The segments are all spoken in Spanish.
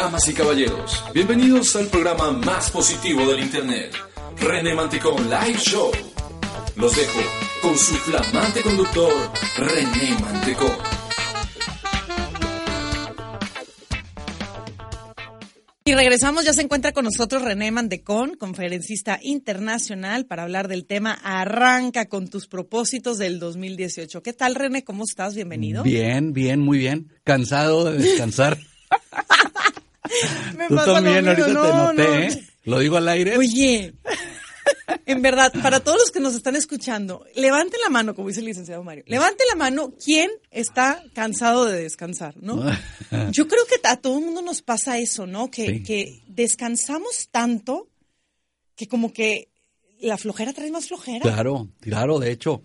Damas y caballeros, bienvenidos al programa más positivo del internet, René Mantecón Live Show. Los dejo con su flamante conductor, René Mantecón. Y regresamos, ya se encuentra con nosotros René Mantecón, conferencista internacional, para hablar del tema Arranca con tus propósitos del 2018. ¿Qué tal, René? ¿Cómo estás? Bienvenido. Bien, bien, muy bien. Cansado de descansar. Me tú pasa también, lo mismo. Ahorita no, te noté, no. ¿Eh? Lo digo al aire. Oye, en verdad, para todos los que nos están escuchando, levante la mano, como dice el licenciado Mario, levante la mano quién está cansado de descansar, ¿no? Yo creo que a todo el mundo nos pasa eso, ¿no? Que descansamos tanto que como que la flojera trae más flojera. Claro, de hecho,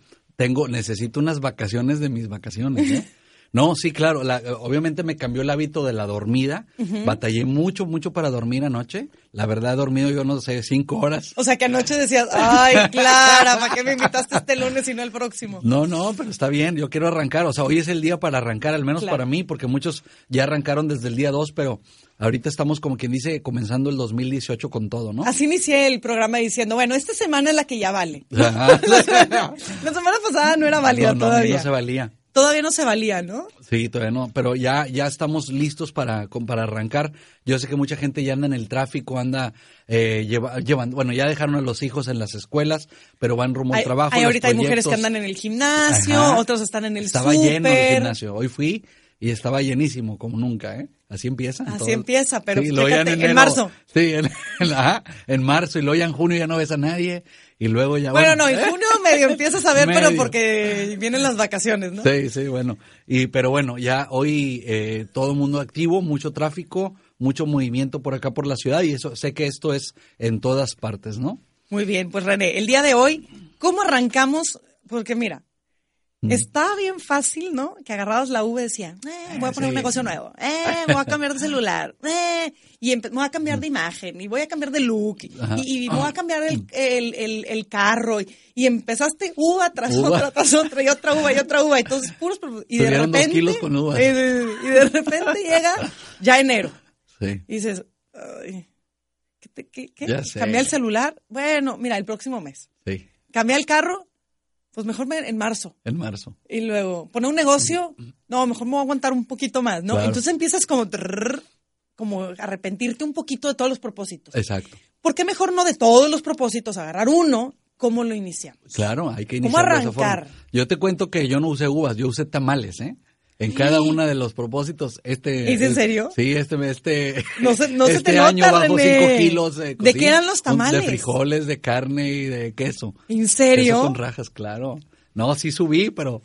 necesito unas vacaciones de mis vacaciones, ¿eh? No, sí, claro. Obviamente me cambió el hábito de la dormida. Uh-huh. Batallé mucho para dormir anoche. La verdad, he dormido yo, no sé, 5 horas. O sea, que anoche decías, ay, Clara, ¿para qué me invitaste este lunes y no el próximo? No, pero está bien. Yo quiero arrancar. O sea, hoy es el día para arrancar, al menos para mí, porque muchos ya arrancaron desde el día 2, pero ahorita estamos, como quien dice, comenzando el 2018 con todo, ¿no? Así inicié el programa diciendo, bueno, esta semana es la que ya vale. La semana pasada no era válida todavía. No se valía. Todavía no se valía, ¿no? Sí, todavía no, pero ya estamos listos para arrancar. Yo sé que mucha gente ya anda en el tráfico, ya dejaron a los hijos en las escuelas, pero van rumbo al trabajo. Ahorita hay mujeres que andan en el gimnasio, otros están en el súper. Estaba lleno el gimnasio, hoy fui y estaba llenísimo como nunca, ¿eh? Así empieza. Pero sí, fíjate, en marzo. Sí, en marzo, y luego ya en junio ya no ves a nadie. Y luego ya en junio medio empiezas a ver, pero porque vienen las vacaciones, ¿no? Sí, bueno. Pero ya hoy todo el mundo activo, mucho tráfico, mucho movimiento por acá por la ciudad, y eso sé que esto es en todas partes, ¿no? Muy bien, pues René, el día de hoy, ¿cómo arrancamos? Porque mira, estaba bien fácil, ¿no? Que agarrabas la uva y decías, voy a poner un negocio nuevo, voy a cambiar de celular, y voy a cambiar de imagen, y voy a cambiar de look, y voy a cambiar el carro, y empezaste uva tras otra, y otra uva, entonces puros, y de repente, 2 kilos con uva. Y de repente llega ya enero, y dices, ay, ¿qué? Cambié el celular, bueno, mira, el próximo mes, cambié el carro, pues mejor en marzo. Y luego, poner un negocio, no, mejor me voy a aguantar un poquito más, ¿no? Claro. Entonces empiezas como arrepentirte un poquito de todos los propósitos. Exacto. ¿Por qué mejor no de todos los propósitos agarrar uno? ¿Cómo lo iniciamos? Claro, hay que iniciar. ¿Cómo arrancar? De esa forma. Yo te cuento que yo no usé uvas, yo usé tamales, ¿eh? En cada uno de los propósitos. ¿Es en serio? Sí, No se te año nota, bajo 5 kilos. ¿De qué eran los tamales? De frijoles, de carne y de queso. ¿En serio? Queso con rajas, claro. No, sí subí, pero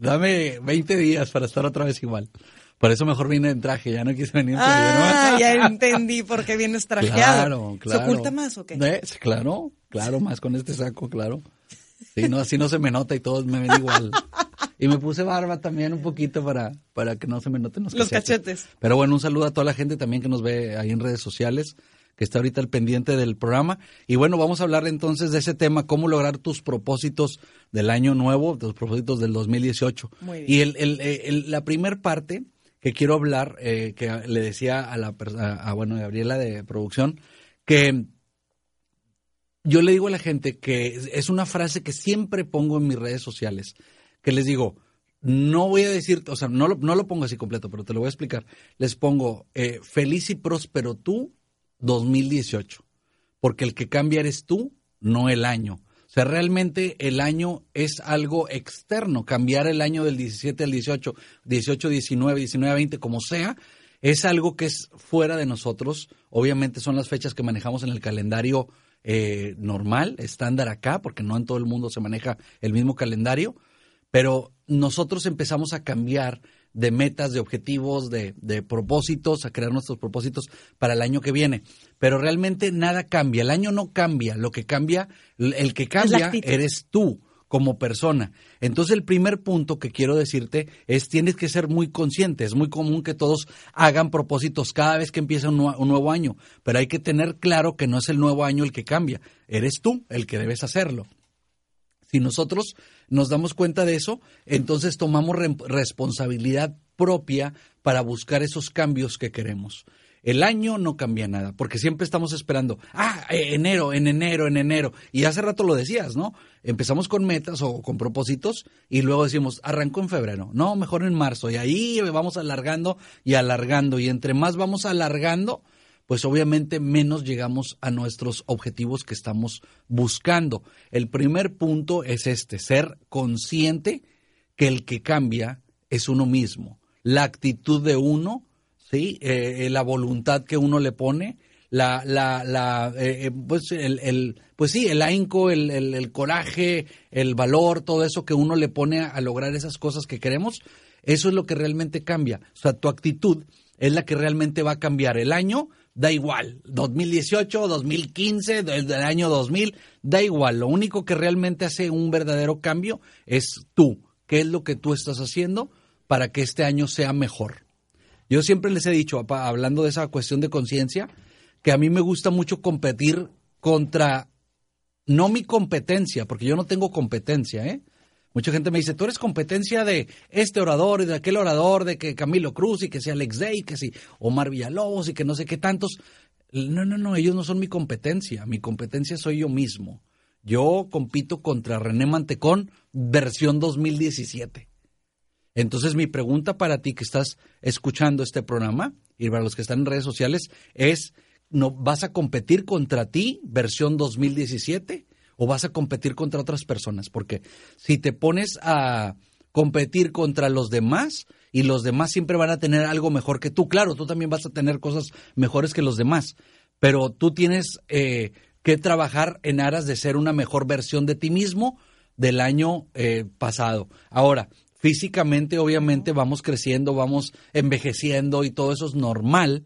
dame 20 días para estar otra vez igual. Por eso mejor vine en traje, ya no quise venir en traje. Ya entendí por qué vienes trajeado. Claro. ¿Se oculta más o qué? Claro, más con este saco, claro. Sí, no, así no se me nota y todos me ven igual. Y me puse barba también un poquito para que no se me noten los cachetes. Pero bueno, un saludo a toda la gente también que nos ve ahí en redes sociales, que está ahorita al pendiente del programa. Y bueno, vamos a hablar entonces de ese tema, cómo lograr tus propósitos del año nuevo, tus propósitos del 2018. Muy bien. Y la primer parte que quiero hablar, que le decía a la Gabriela de producción, que yo le digo a la gente que es una frase que siempre pongo en mis redes sociales, que les digo, no voy a decir, o sea, no lo pongo así completo, pero te lo voy a explicar. Les pongo, feliz y próspero tú, 2018, porque el que cambia eres tú, no el año. O sea, realmente el año es algo externo, cambiar el año del 17 al 18, 18, 19, 19, 20, como sea, es algo que es fuera de nosotros. Obviamente son las fechas que manejamos en el calendario normal, estándar acá, porque no en todo el mundo se maneja el mismo calendario. Pero nosotros empezamos a cambiar de metas, de objetivos, de propósitos, a crear nuestros propósitos para el año que viene. Pero realmente nada cambia, el año no cambia, el que cambia eres tú como persona. Entonces el primer punto que quiero decirte es tienes que ser muy consciente. Es muy común que todos hagan propósitos cada vez que empieza un nuevo año, pero hay que tener claro que no es el nuevo año el que cambia, eres tú el que debes hacerlo. Si nosotros nos damos cuenta de eso, entonces tomamos responsabilidad propia para buscar esos cambios que queremos. El año no cambia nada, porque siempre estamos esperando, enero. Y hace rato lo decías, ¿no? Empezamos con metas o con propósitos y luego decimos, arrancó en febrero, no, mejor en marzo. Y ahí vamos alargando y alargando. Y entre más vamos alargando, pues obviamente menos llegamos a nuestros objetivos que estamos buscando. El primer punto es ser consciente que el que cambia es uno mismo. La actitud de uno, ¿sí? La voluntad que uno le pone, el ahínco, el coraje, el valor, todo eso que uno le pone a lograr esas cosas que queremos, eso es lo que realmente cambia. O sea, tu actitud es la que realmente va a cambiar. El año, da igual, 2018, 2015, del año 2000, da igual. Lo único que realmente hace un verdadero cambio es tú. ¿Qué es lo que tú estás haciendo para que este año sea mejor? Yo siempre les he dicho, hablando de esa cuestión de conciencia, que a mí me gusta mucho competir contra, no mi competencia, porque yo no tengo competencia, ¿eh? Mucha gente me dice, tú eres competencia de este orador y de aquel orador, de que Camilo Cruz y que sea Alex Day, que si Omar Villalobos y que no sé qué tantos. No, ellos no son mi competencia. Mi competencia soy yo mismo. Yo compito contra René Mantecón, versión 2017. Entonces, mi pregunta para ti que estás escuchando este programa y para los que están en redes sociales es, ¿no vas a competir contra ti, versión 2017, o vas a competir contra otras personas? Porque si te pones a competir contra los demás, y los demás siempre van a tener algo mejor que tú, claro, tú también vas a tener cosas mejores que los demás, pero tú tienes que trabajar en aras de ser una mejor versión de ti mismo del año pasado. Ahora, físicamente, obviamente, vamos creciendo, vamos envejeciendo y todo eso es normal.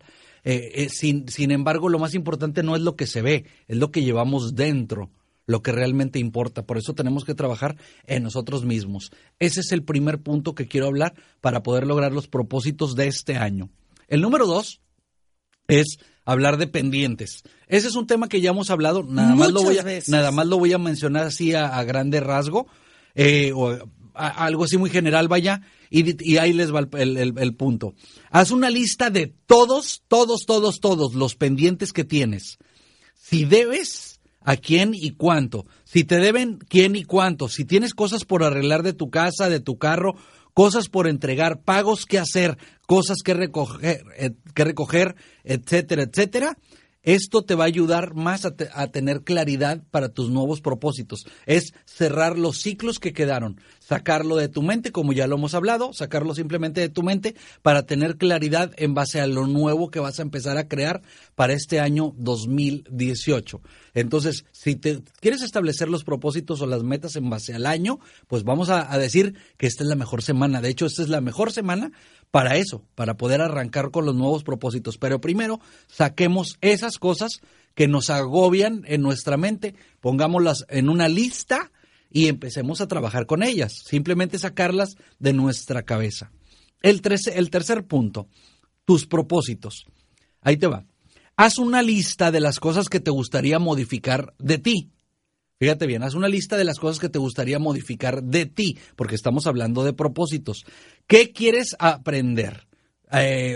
Sin embargo, lo más importante no es lo que se ve, es lo que llevamos dentro, lo que realmente importa. Por eso tenemos que trabajar en nosotros mismos. Ese es el primer punto que quiero hablar para poder lograr los propósitos de este año. El número 2 es hablar de pendientes. Ese es un tema que ya hemos hablado, nada más lo voy a mencionar así a grande rasgo, algo así muy general, vaya, y ahí les va el punto. Haz una lista de todos los pendientes que tienes. Si debes, ¿a quién y cuánto? Si te deben, ¿quién y cuánto? Si tienes cosas por arreglar de tu casa, de tu carro, cosas por entregar, pagos que hacer, cosas que recoger, etcétera. Esto te va a ayudar más a tener claridad para tus nuevos propósitos. Es cerrar los ciclos que quedaron, sacarlo de tu mente, como ya lo hemos hablado, sacarlo simplemente de tu mente para tener claridad en base a lo nuevo que vas a empezar a crear para este año 2018. Entonces, si te quieres establecer los propósitos o las metas en base al año, pues vamos a decir que esta es la mejor semana. De hecho, esta es la mejor semana para eso, para poder arrancar con los nuevos propósitos. Pero primero, saquemos esas cosas que nos agobian en nuestra mente, pongámoslas en una lista y empecemos a trabajar con ellas, simplemente sacarlas de nuestra cabeza. El tercer punto, tus propósitos. Ahí te va. Haz una lista de las cosas que te gustaría modificar de ti. Fíjate bien, haz una lista de las cosas que te gustaría modificar de ti, porque estamos hablando de propósitos. ¿Qué quieres aprender?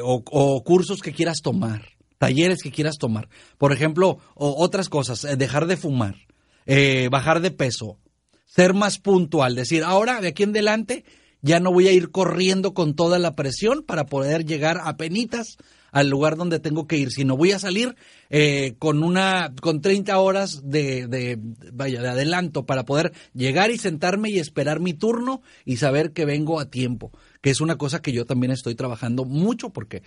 O cursos que quieras tomar, talleres que quieras tomar. Por ejemplo, otras cosas, dejar de fumar, bajar de peso, ser más puntual, decir, ahora de aquí en adelante ya no voy a ir corriendo con toda la presión para poder llegar apenitas al lugar donde tengo que ir, sino voy a salir con 30 horas de adelanto para poder llegar y sentarme y esperar mi turno y saber que vengo a tiempo, que es una cosa que yo también estoy trabajando mucho, porque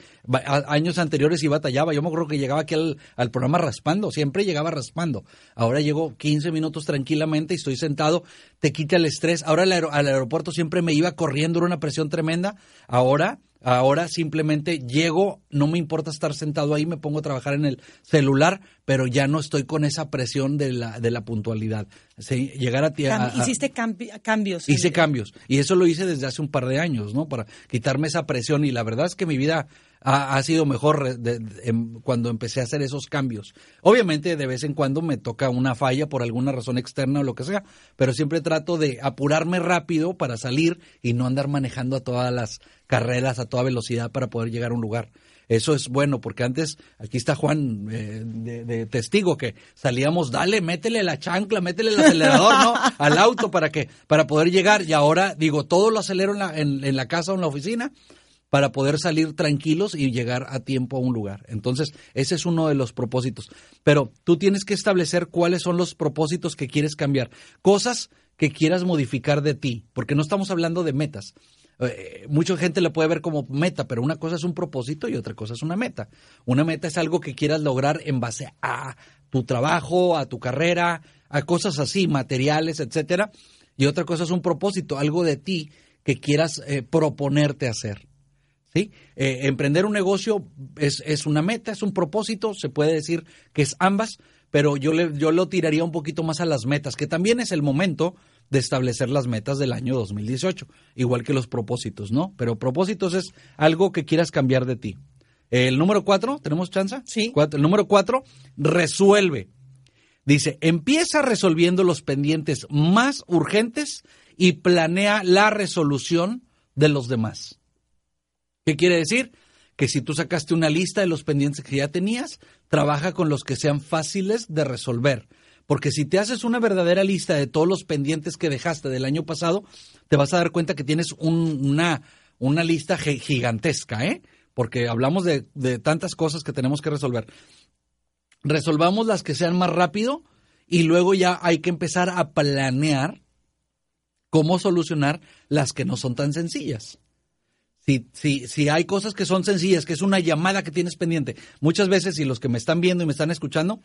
años anteriores batallaba. Yo me acuerdo que llegaba aquí al programa raspando, siempre llegaba raspando. Ahora llego 15 minutos tranquilamente y estoy sentado, te quita el estrés. Ahora al aeropuerto siempre me iba corriendo, era una presión tremenda. Ahora simplemente llego, no me importa estar sentado ahí, me pongo a trabajar en el celular, pero ya no estoy con esa presión de la puntualidad. Sí, llegar a ti Hiciste cambios. Hice cambios, y eso lo hice desde hace un par de años, ¿no? Para quitarme esa presión, y la verdad es que mi vida ha sido mejor cuando empecé a hacer esos cambios. Obviamente de vez en cuando me toca una falla por alguna razón externa o lo que sea, pero siempre trato de apurarme rápido para salir y no andar manejando a todas las carreras, a toda velocidad para poder llegar a un lugar. Eso es bueno, porque antes, aquí está Juan de testigo, que salíamos, dale, métele la chancla, métele el acelerador, ¿no? Al auto para poder llegar. Y ahora, digo, todo lo acelero en la casa o en la oficina, para poder salir tranquilos y llegar a tiempo a un lugar. Entonces, ese es uno de los propósitos. Pero tú tienes que establecer cuáles son los propósitos que quieres cambiar, cosas que quieras modificar de ti, porque no estamos hablando de metas. Mucha gente la puede ver como meta, pero una cosa es un propósito y otra cosa es una meta. Una meta es algo que quieras lograr en base a tu trabajo, a tu carrera, a cosas así, materiales, etcétera. Y otra cosa es un propósito, algo de ti que quieras proponerte hacer. ¿Sí? Emprender un negocio es una meta, es un propósito, se puede decir que es ambas, pero yo lo tiraría un poquito más a las metas, que también es el momento de establecer las metas del año 2018, igual que los propósitos, ¿no? Pero propósitos es algo que quieras cambiar de ti. El número 4, ¿tenemos chance? Sí. El número 4, resuelve. Dice, empieza resolviendo los pendientes más urgentes y planea la resolución de los demás. ¿Qué quiere decir? Que si tú sacaste una lista de los pendientes que ya tenías, trabaja con los que sean fáciles de resolver. Porque si te haces una verdadera lista de todos los pendientes que dejaste del año pasado, te vas a dar cuenta que tienes una lista gigantesca, ¿eh? Porque hablamos de tantas cosas que tenemos que resolver. Resolvamos las que sean más rápido y luego ya hay que empezar a planear cómo solucionar las que no son tan sencillas. Si hay cosas que son sencillas, que es una llamada que tienes pendiente, muchas veces, y los que me están viendo y me están escuchando,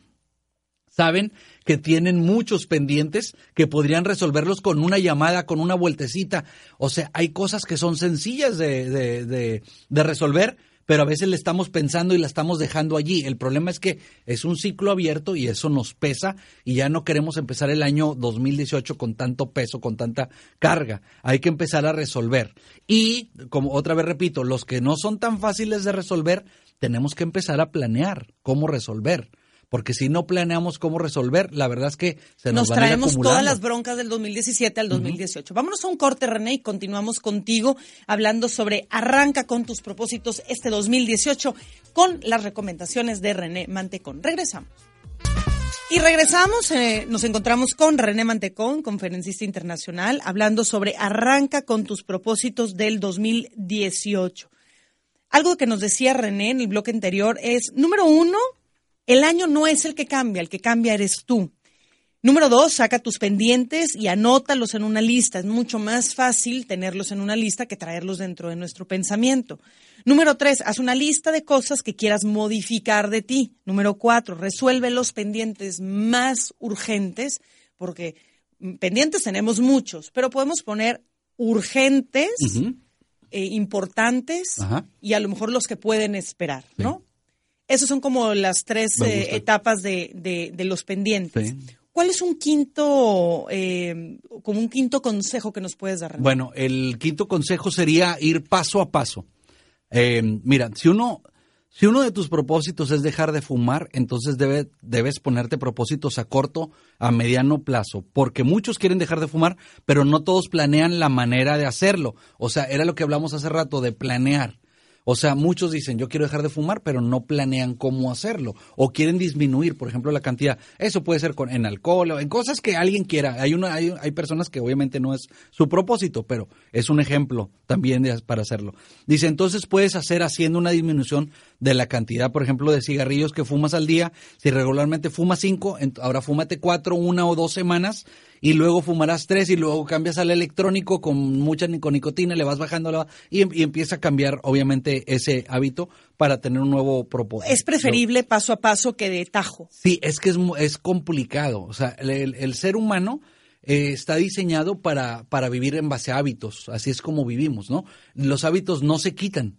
saben que tienen muchos pendientes que podrían resolverlos con una llamada, con una vueltecita. O sea, hay cosas que son sencillas de resolver, pero a veces le estamos pensando y la estamos dejando allí. El problema es que es un ciclo abierto y eso nos pesa y ya no queremos empezar el año 2018 con tanto peso, con tanta carga. Hay que empezar a resolver. Y, como otra vez repito, los que no son tan fáciles de resolver, tenemos que empezar a planear cómo resolver. Porque si no planeamos cómo resolver, la verdad es que se nos van a ir acumulando. Nos traemos todas las broncas del 2017 al 2018. Vámonos a un corte, René, y continuamos contigo hablando sobre Arranca con tus propósitos este 2018 con las recomendaciones de René Mantecón. Regresamos. Y regresamos, nos encontramos con René Mantecón, conferencista internacional, hablando sobre Arranca con tus propósitos del 2018. Algo que nos decía René en el bloque anterior es, número uno, el año no es el que cambia eres tú. Número dos, saca tus pendientes y anótalos en una lista. Es mucho más fácil tenerlos en una lista que traerlos dentro de nuestro pensamiento. Número tres, haz una lista de cosas que quieras modificar de ti. Número cuatro, resuelve los pendientes más urgentes, porque pendientes tenemos muchos, pero podemos poner urgentes, importantes, y a lo mejor los que pueden esperar, ¿no? Sí. Esos son como las tres etapas de los pendientes. Sí. ¿Cuál es un quinto consejo que nos puedes dar? Bueno, el quinto consejo sería ir paso a paso. Mira, si uno de tus propósitos es dejar de fumar, entonces debes ponerte propósitos a corto, a mediano plazo, porque muchos quieren dejar de fumar, pero no todos planean la manera de hacerlo. O sea, era lo que hablamos hace rato de planear. O sea, muchos dicen, yo quiero dejar de fumar, pero no planean cómo hacerlo. O quieren disminuir, por ejemplo, la cantidad. Eso puede ser en alcohol o en cosas que alguien quiera. Hay personas que obviamente no es su propósito, pero es un ejemplo también para hacerlo. Dice, entonces puedes haciendo una disminución de la cantidad, por ejemplo, de cigarrillos que fumas al día. Si regularmente fumas 5, ahora fúmate 4, 1 o 2 semanas. Y luego fumarás 3 y luego cambias al electrónico con nicotina, le vas bajando y empieza a cambiar obviamente ese hábito para tener un nuevo propósito. Es preferible paso a paso que de tajo. Sí, es que es complicado. O sea, el ser humano está diseñado para vivir en base a hábitos. Así es como vivimos, ¿no? Los hábitos no se quitan.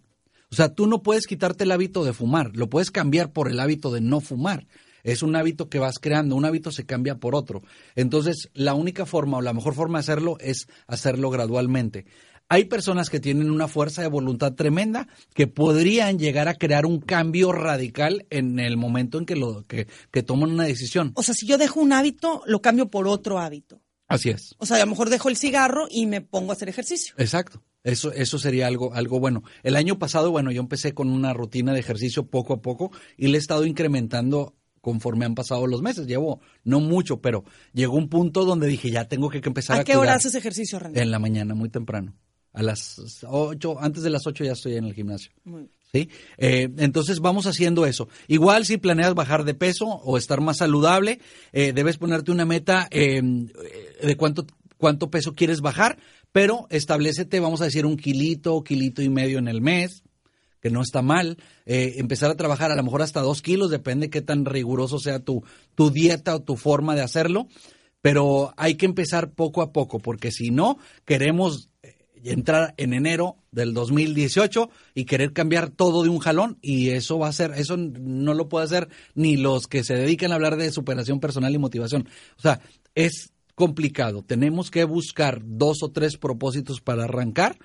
O sea, tú no puedes quitarte el hábito de fumar. Lo puedes cambiar por el hábito de no fumar. Es un hábito que vas creando, un hábito se cambia por otro. Entonces, la única forma o la mejor forma de hacerlo es hacerlo gradualmente. Hay personas que tienen una fuerza de voluntad tremenda que podrían llegar a crear un cambio radical en el momento en que toman una decisión. O sea, si yo dejo un hábito, lo cambio por otro hábito. Así es. O sea, a lo mejor dejo el cigarro y me pongo a hacer ejercicio. Exacto. Eso sería algo bueno. El año pasado, bueno, yo empecé con una rutina de ejercicio poco a poco y le he estado incrementando conforme han pasado los meses. Llevo no mucho, pero llegó un punto donde dije, ya tengo que empezar a cuidar. ¿A qué hora haces ejercicio, René? En la mañana, muy temprano. A las 8, antes de las 8 ya estoy en el gimnasio. Muy bien. ¿Sí? Entonces vamos haciendo eso. Igual si planeas bajar de peso o estar más saludable, debes ponerte una meta de cuánto peso quieres bajar, pero establécete, vamos a decir, un kilito y medio en el mes, que no está mal. Empezar a trabajar a lo mejor hasta 2 kilos, depende qué tan riguroso sea tu dieta o tu forma de hacerlo, pero hay que empezar poco a poco, porque si no, queremos entrar en enero del 2018 y querer cambiar todo de un jalón, y eso no lo puede hacer ni los que se dedican a hablar de superación personal y motivación. O sea, es complicado. Tenemos que buscar 2 o 3 propósitos para arrancar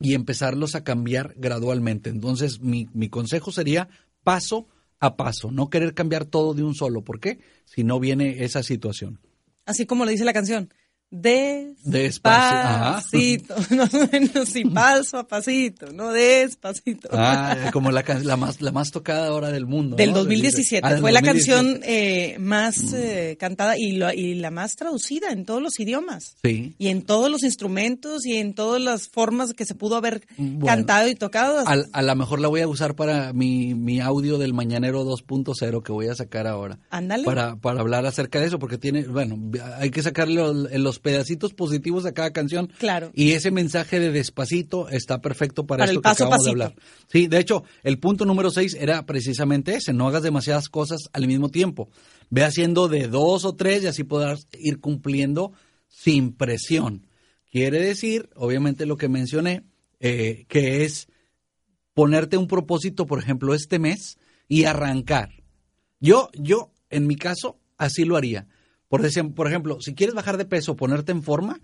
y empezarlos a cambiar gradualmente. Entonces, mi consejo sería paso a paso, no querer cambiar todo de un solo. ¿Por qué? Si no viene esa situación. Así como le dice la canción. Despacito, no, sí, paso a pasito, no despacito. Ah, como la más tocada ahora del mundo. Del 2017, fue la canción más cantada y la más traducida en todos los idiomas. Sí. Y en todos los instrumentos y en todas las formas que se pudo haber cantado y tocado. A lo mejor la voy a usar para mi audio del Mañanero 2.0 que voy a sacar ahora. Ándale. Para hablar acerca de eso, porque hay que sacarle los pedacitos positivos a cada canción. Claro. Y ese mensaje de despacito está perfecto para esto que acabamos de hablar. Sí, de hecho, el punto número 6 era precisamente ese: no hagas demasiadas cosas al mismo tiempo. Ve haciendo de 2 o 3 y así podrás ir cumpliendo sin presión. Quiere decir, obviamente, lo que mencioné, que es ponerte un propósito, por ejemplo, este mes y arrancar. Yo en mi caso, así lo haría. Por ejemplo, si quieres bajar de peso, ponerte en forma,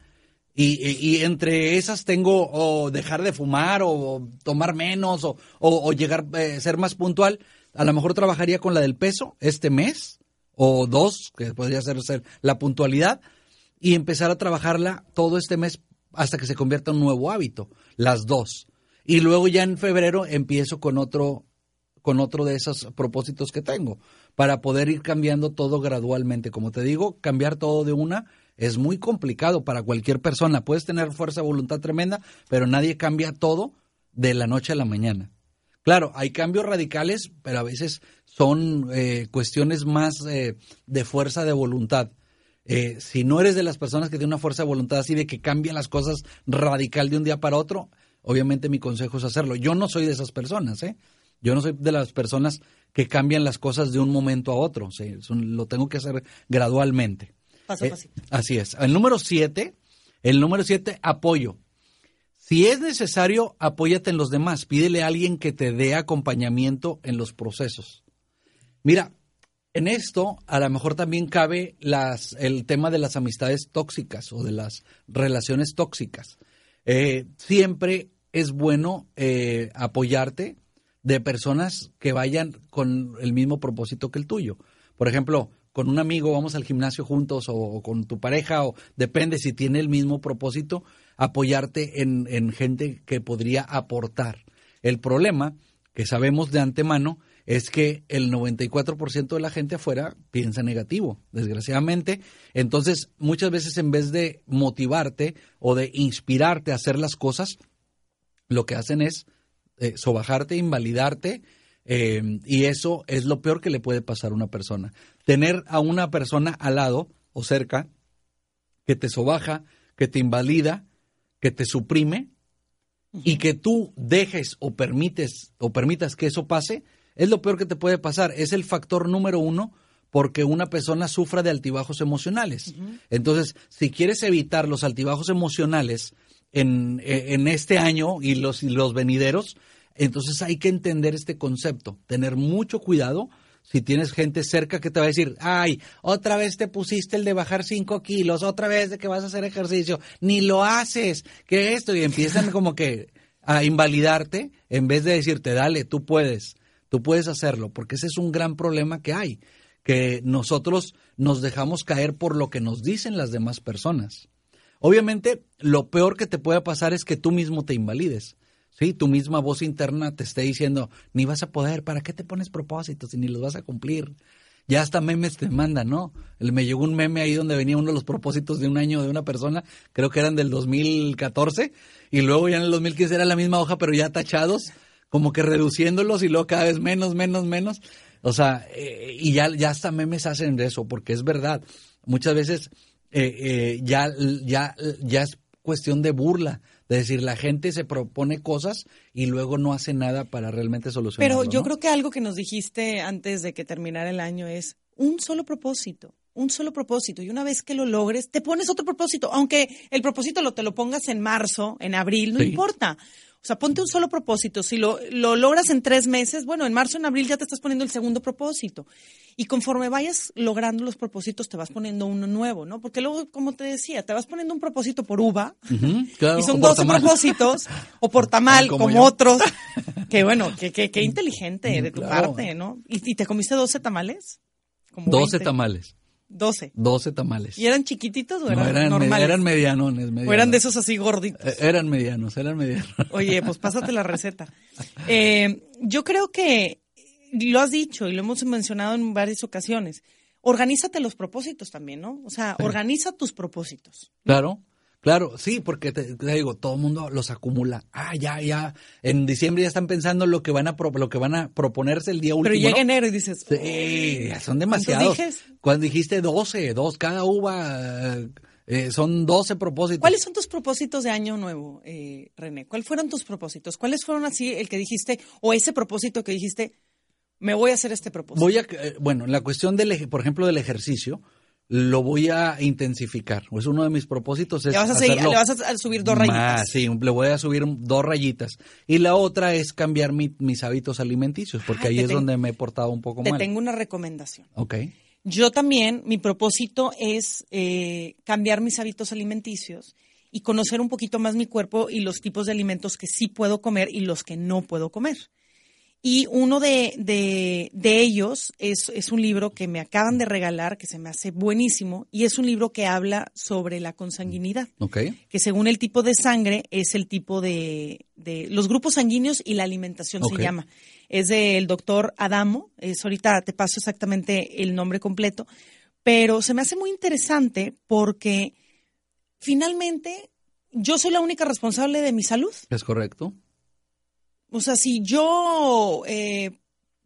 y entre esas tengo o dejar de fumar o tomar menos o llegar ser más puntual, a lo mejor trabajaría con la del peso este mes o 2, que podría ser la puntualidad, y empezar a trabajarla todo este mes hasta que se convierta en un nuevo hábito, las 2. Y luego ya en febrero empiezo con otro de esos propósitos que tengo, para poder ir cambiando todo gradualmente. Como te digo, cambiar todo de una es muy complicado para cualquier persona. Puedes tener fuerza de voluntad tremenda, pero nadie cambia todo de la noche a la mañana. Claro, hay cambios radicales, pero a veces son cuestiones más de fuerza de voluntad. Si no eres de las personas que tienen una fuerza de voluntad así de que cambian las cosas radical de un día para otro, obviamente mi consejo es hacerlo. Yo no soy de esas personas, ¿eh? Yo no soy de las personas que cambian las cosas de un momento a otro. ¿Sí? Lo tengo que hacer gradualmente. Paso a pasito. Así es. El número 7, apoyo. Si es necesario, apóyate en los demás. Pídele a alguien que te dé acompañamiento en los procesos. Mira, en esto a lo mejor también cabe el tema de las amistades tóxicas o de las relaciones tóxicas. Siempre es bueno apoyarte de personas que vayan con el mismo propósito que el tuyo. Por ejemplo, con un amigo vamos al gimnasio juntos o con tu pareja, o depende si tiene el mismo propósito, apoyarte en gente que podría aportar. El problema que sabemos de antemano es que el 94% de la gente afuera piensa negativo, desgraciadamente. Entonces, muchas veces en vez de motivarte o de inspirarte a hacer las cosas, lo que hacen es sobajarte, invalidarte, y eso es lo peor que le puede pasar a una persona. Tener a una persona al lado o cerca que te sobaja, que te invalida, que te suprime, uh-huh, y que tú dejes o permitas que eso pase, es lo peor que te puede pasar. Es el factor número 1 porque una persona sufra de altibajos emocionales. Uh-huh. Entonces, si quieres evitar los altibajos emocionales en este año y los venideros, entonces hay que entender este concepto, tener mucho cuidado si tienes gente cerca que te va a decir, ay, otra vez te pusiste el de bajar 5 kilos, otra vez de que vas a hacer ejercicio, ni lo haces, ¿qué es esto? Y empiezan como que a invalidarte en vez de decirte, dale, tú puedes hacerlo, porque ese es un gran problema que hay, que nosotros nos dejamos caer por lo que nos dicen las demás personas. Obviamente, lo peor que te pueda pasar es que tú mismo te invalides. Sí, tu misma voz interna te esté diciendo, ni vas a poder, ¿para qué te pones propósitos y ni los vas a cumplir? Ya hasta memes te mandan, ¿no? Me llegó un meme ahí donde venía uno de los propósitos de un año de una persona, creo que eran del 2014, y luego ya en el 2015 era la misma hoja, pero ya tachados, como que reduciéndolos y luego cada vez menos. O sea, y ya hasta memes hacen de eso, porque es verdad. Muchas veces ya es cuestión de burla. Es decir, la gente se propone cosas y luego no hace nada para realmente solucionarlo. Pero yo creo que algo que nos dijiste antes de que terminara el año es un solo propósito. Y una vez que lo logres, te pones otro propósito. Aunque el propósito te lo pongas en marzo, en abril, no importa. O sea, ponte un solo propósito. Si lo logras en 3 meses, bueno, en marzo, en abril ya te estás poniendo el segundo propósito. Y conforme vayas logrando los propósitos, te vas poniendo uno nuevo, ¿no? Porque luego, como te decía, te vas poniendo un propósito por uva, claro, y son 12 propósitos, o por tamal, como otros. Que bueno, qué inteligente de tu parte, ¿no? ¿Y te comiste 12 tamales? Como 12 20. Tamales. 12 tamales. ¿Y eran chiquititos o eran normales? Eran medianones. ¿O eran de esos así gorditos? Eran medianos. Oye, pues pásate la receta. Yo creo que lo has dicho y lo hemos mencionado en varias ocasiones. Organízate los propósitos también, ¿no? O sea, organiza tus propósitos. Claro, sí, porque te digo, todo el mundo los acumula. Ya. En diciembre ya están pensando lo que van a proponerse el día último. Pero llega enero y dices, sí, ya son demasiados. Cuando dijiste 12, cada uva, son 12 propósitos. ¿Cuáles son tus propósitos de año nuevo, René? ¿Cuáles fueron tus propósitos? ¿Cuáles fueron así el que dijiste, o ese propósito que dijiste, me voy a hacer este propósito? Bueno, la cuestión por ejemplo, del ejercicio, lo voy a intensificar. Pues uno de mis propósitos es le vas a subir 2 rayitas. Sí, le voy a subir 2 rayitas. Y la otra es cambiar mis hábitos alimenticios, porque ahí es donde me he portado un poco mal. Te tengo una recomendación. Ok. Yo también, mi propósito es cambiar mis hábitos alimenticios y conocer un poquito más mi cuerpo y los tipos de alimentos que sí puedo comer y los que no puedo comer. Y uno de ellos es un libro que me acaban de regalar, que se me hace buenísimo, y es un libro que habla sobre la consanguinidad. Okay. Que según el tipo de sangre es el tipo de los grupos sanguíneos y la alimentación, se llama. Es del doctor Adamo, ahorita te paso exactamente el nombre completo, pero se me hace muy interesante porque finalmente yo soy la única responsable de mi salud. Es correcto. O sea, si yo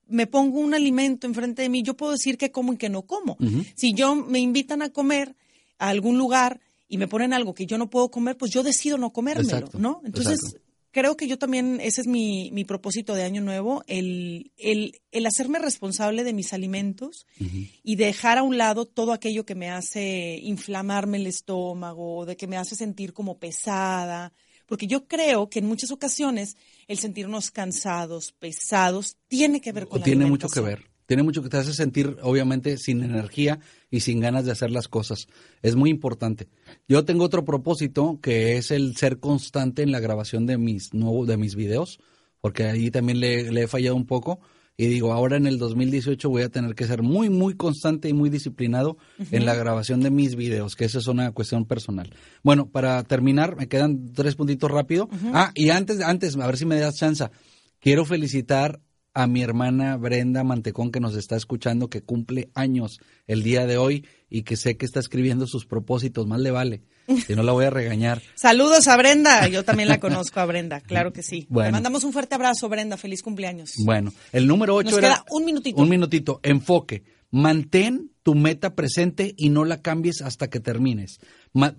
me pongo un alimento enfrente de mí, yo puedo decir que como y que no como. Uh-huh. Si yo me invitan a comer a algún lugar y me ponen algo que yo no puedo comer, pues yo decido no comérmelo, exacto, ¿no? Entonces, creo que yo también, ese es mi propósito de Año Nuevo, el hacerme responsable de mis alimentos, uh-huh, y dejar a un lado todo aquello que me hace inflamarme el estómago, de que me hace sentir como pesada. Porque yo creo que en muchas ocasiones el sentirnos cansados, pesados, tiene que ver con la alimentación. Tiene mucho que ver. Tiene mucho que te hace sentir, obviamente, sin energía y sin ganas de hacer las cosas. Es muy importante. Yo tengo otro propósito que es el ser constante en la grabación de mis videos, porque ahí también le he fallado un poco. Y digo, ahora en el 2018 voy a tener que ser muy, muy constante y muy disciplinado, uh-huh, en la grabación de mis videos, que esa es una cuestión personal. Bueno, para terminar, me quedan 3 puntitos rápido. Uh-huh. Y antes, a ver si me das chance, quiero felicitar a mi hermana Brenda Mantecón, que nos está escuchando, que cumple años el día de hoy y que sé que está escribiendo sus propósitos, más le vale. Si no, la voy a regañar. Saludos a Brenda, yo también la conozco a Brenda, claro que sí. Bueno. Le mandamos un fuerte abrazo, Brenda, feliz cumpleaños. Bueno, el número 8 era... Nos queda un minutito, enfoque. Mantén tu meta presente y no la cambies hasta que termines.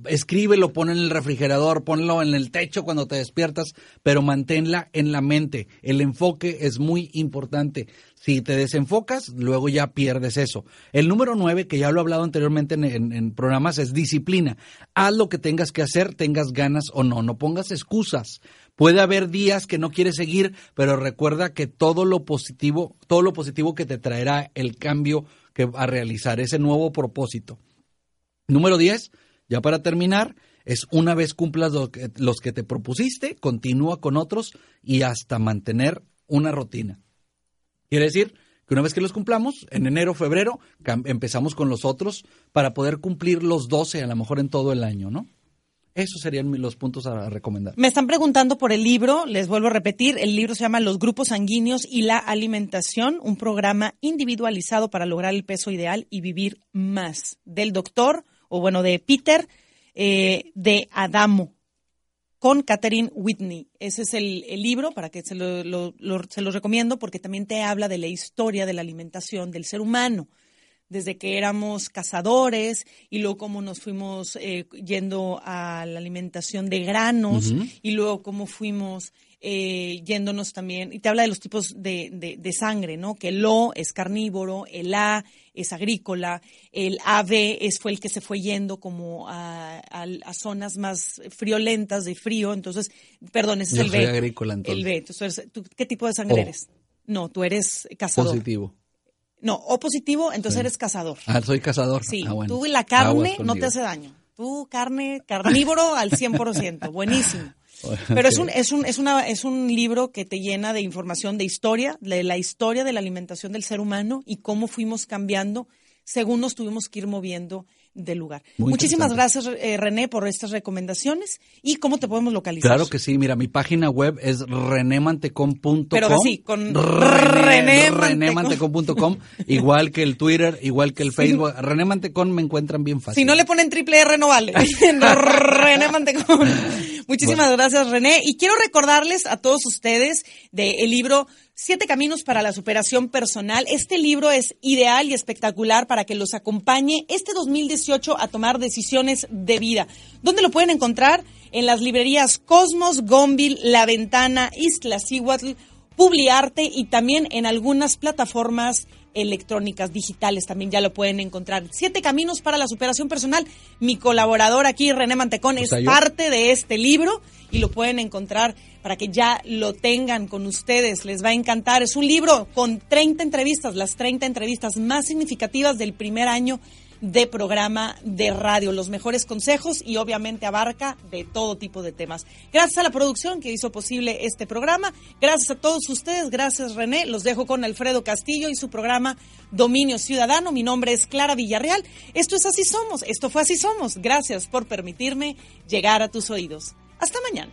Escríbelo, ponlo en el refrigerador, ponlo en el techo cuando te despiertas, pero manténla en la mente. El enfoque es muy importante. Si te desenfocas, luego ya pierdes eso. El número 9, que ya lo he hablado anteriormente en programas, es disciplina. Haz lo que tengas que hacer, tengas ganas o no. No pongas excusas. Puede haber días que no quieres seguir, pero recuerda que todo lo positivo que te traerá el cambio que va a realizar ese nuevo propósito. Número 10, ya para terminar, es una vez cumplas los que te propusiste, continúa con otros y hasta mantener una rutina. Quiere decir que una vez que los cumplamos, en enero, febrero, empezamos con los otros para poder cumplir los 12 a lo mejor en todo el año, ¿no? Esos serían los puntos a recomendar. Me están preguntando por el libro, les vuelvo a repetir, el libro se llama Los Grupos Sanguíneos y la Alimentación, un programa individualizado para lograr el peso ideal y vivir más, del doctor, o bueno, de Peter, de Adamo, con Katherine Whitney. Ese es el libro, para que se lo recomiendo, porque también te habla de la historia de la alimentación del ser humano, desde que éramos cazadores y luego cómo nos fuimos yendo a la alimentación de granos, uh-huh, y luego cómo fuimos yéndonos también, y te habla de los tipos de sangre, ¿no? Que el O es carnívoro, el A es agrícola, el AB fue el que se fue yendo como a zonas más friolentas, de frío, entonces, perdón, ese es el B. Yo soy agrícola, entonces. El B, entonces, ¿tú qué tipo de sangre eres? No, tú eres cazador. Positivo. No, O positivo, entonces eres cazador. Ah, soy cazador. Sí, bueno. Tú la carne no te hace daño. Tú carne, carnívoro al 100%, buenísimo. Pero es un libro que te llena de información, de historia, de la historia de la alimentación del ser humano y cómo fuimos cambiando según nos tuvimos que ir moviendo del lugar. Muy muchísimas gracias, René, por estas recomendaciones. ¿Y cómo te podemos localizar? Claro que sí. Mira, mi página web es RenéMantecón.com. Pero así, con RenéMantecón.com. Igual que el Twitter, igual que el Facebook. Sí. René Mantecón me encuentran bien fácil. Si no le ponen triple R, no vale. René Mantecón. Muchísimas gracias, René. Y quiero recordarles a todos ustedes del libro 7 caminos para la superación personal. Este libro es ideal y espectacular para que los acompañe este 2018 a tomar decisiones de vida. ¿Dónde lo pueden encontrar? En las librerías Cosmos, Gonville, La Ventana, Istlacihuatl, Publiarte y también en algunas plataformas electrónicas, digitales, también ya lo pueden encontrar. 7 caminos para la superación personal. Mi colaborador aquí, René Mantecón, parte de este libro y lo pueden encontrar para que ya lo tengan con ustedes. Les va a encantar. Es un libro con 30 entrevistas, las 30 entrevistas más significativas del primer año de programa de radio, los mejores consejos y obviamente abarca de todo tipo de temas. Gracias a la producción que hizo posible este programa, gracias a todos ustedes, gracias René, los dejo con Alfredo Castillo y su programa Dominio Ciudadano. Mi nombre es Clara Villarreal, esto es Así Somos, esto fue Así Somos, gracias por permitirme llegar a tus oídos. Hasta mañana.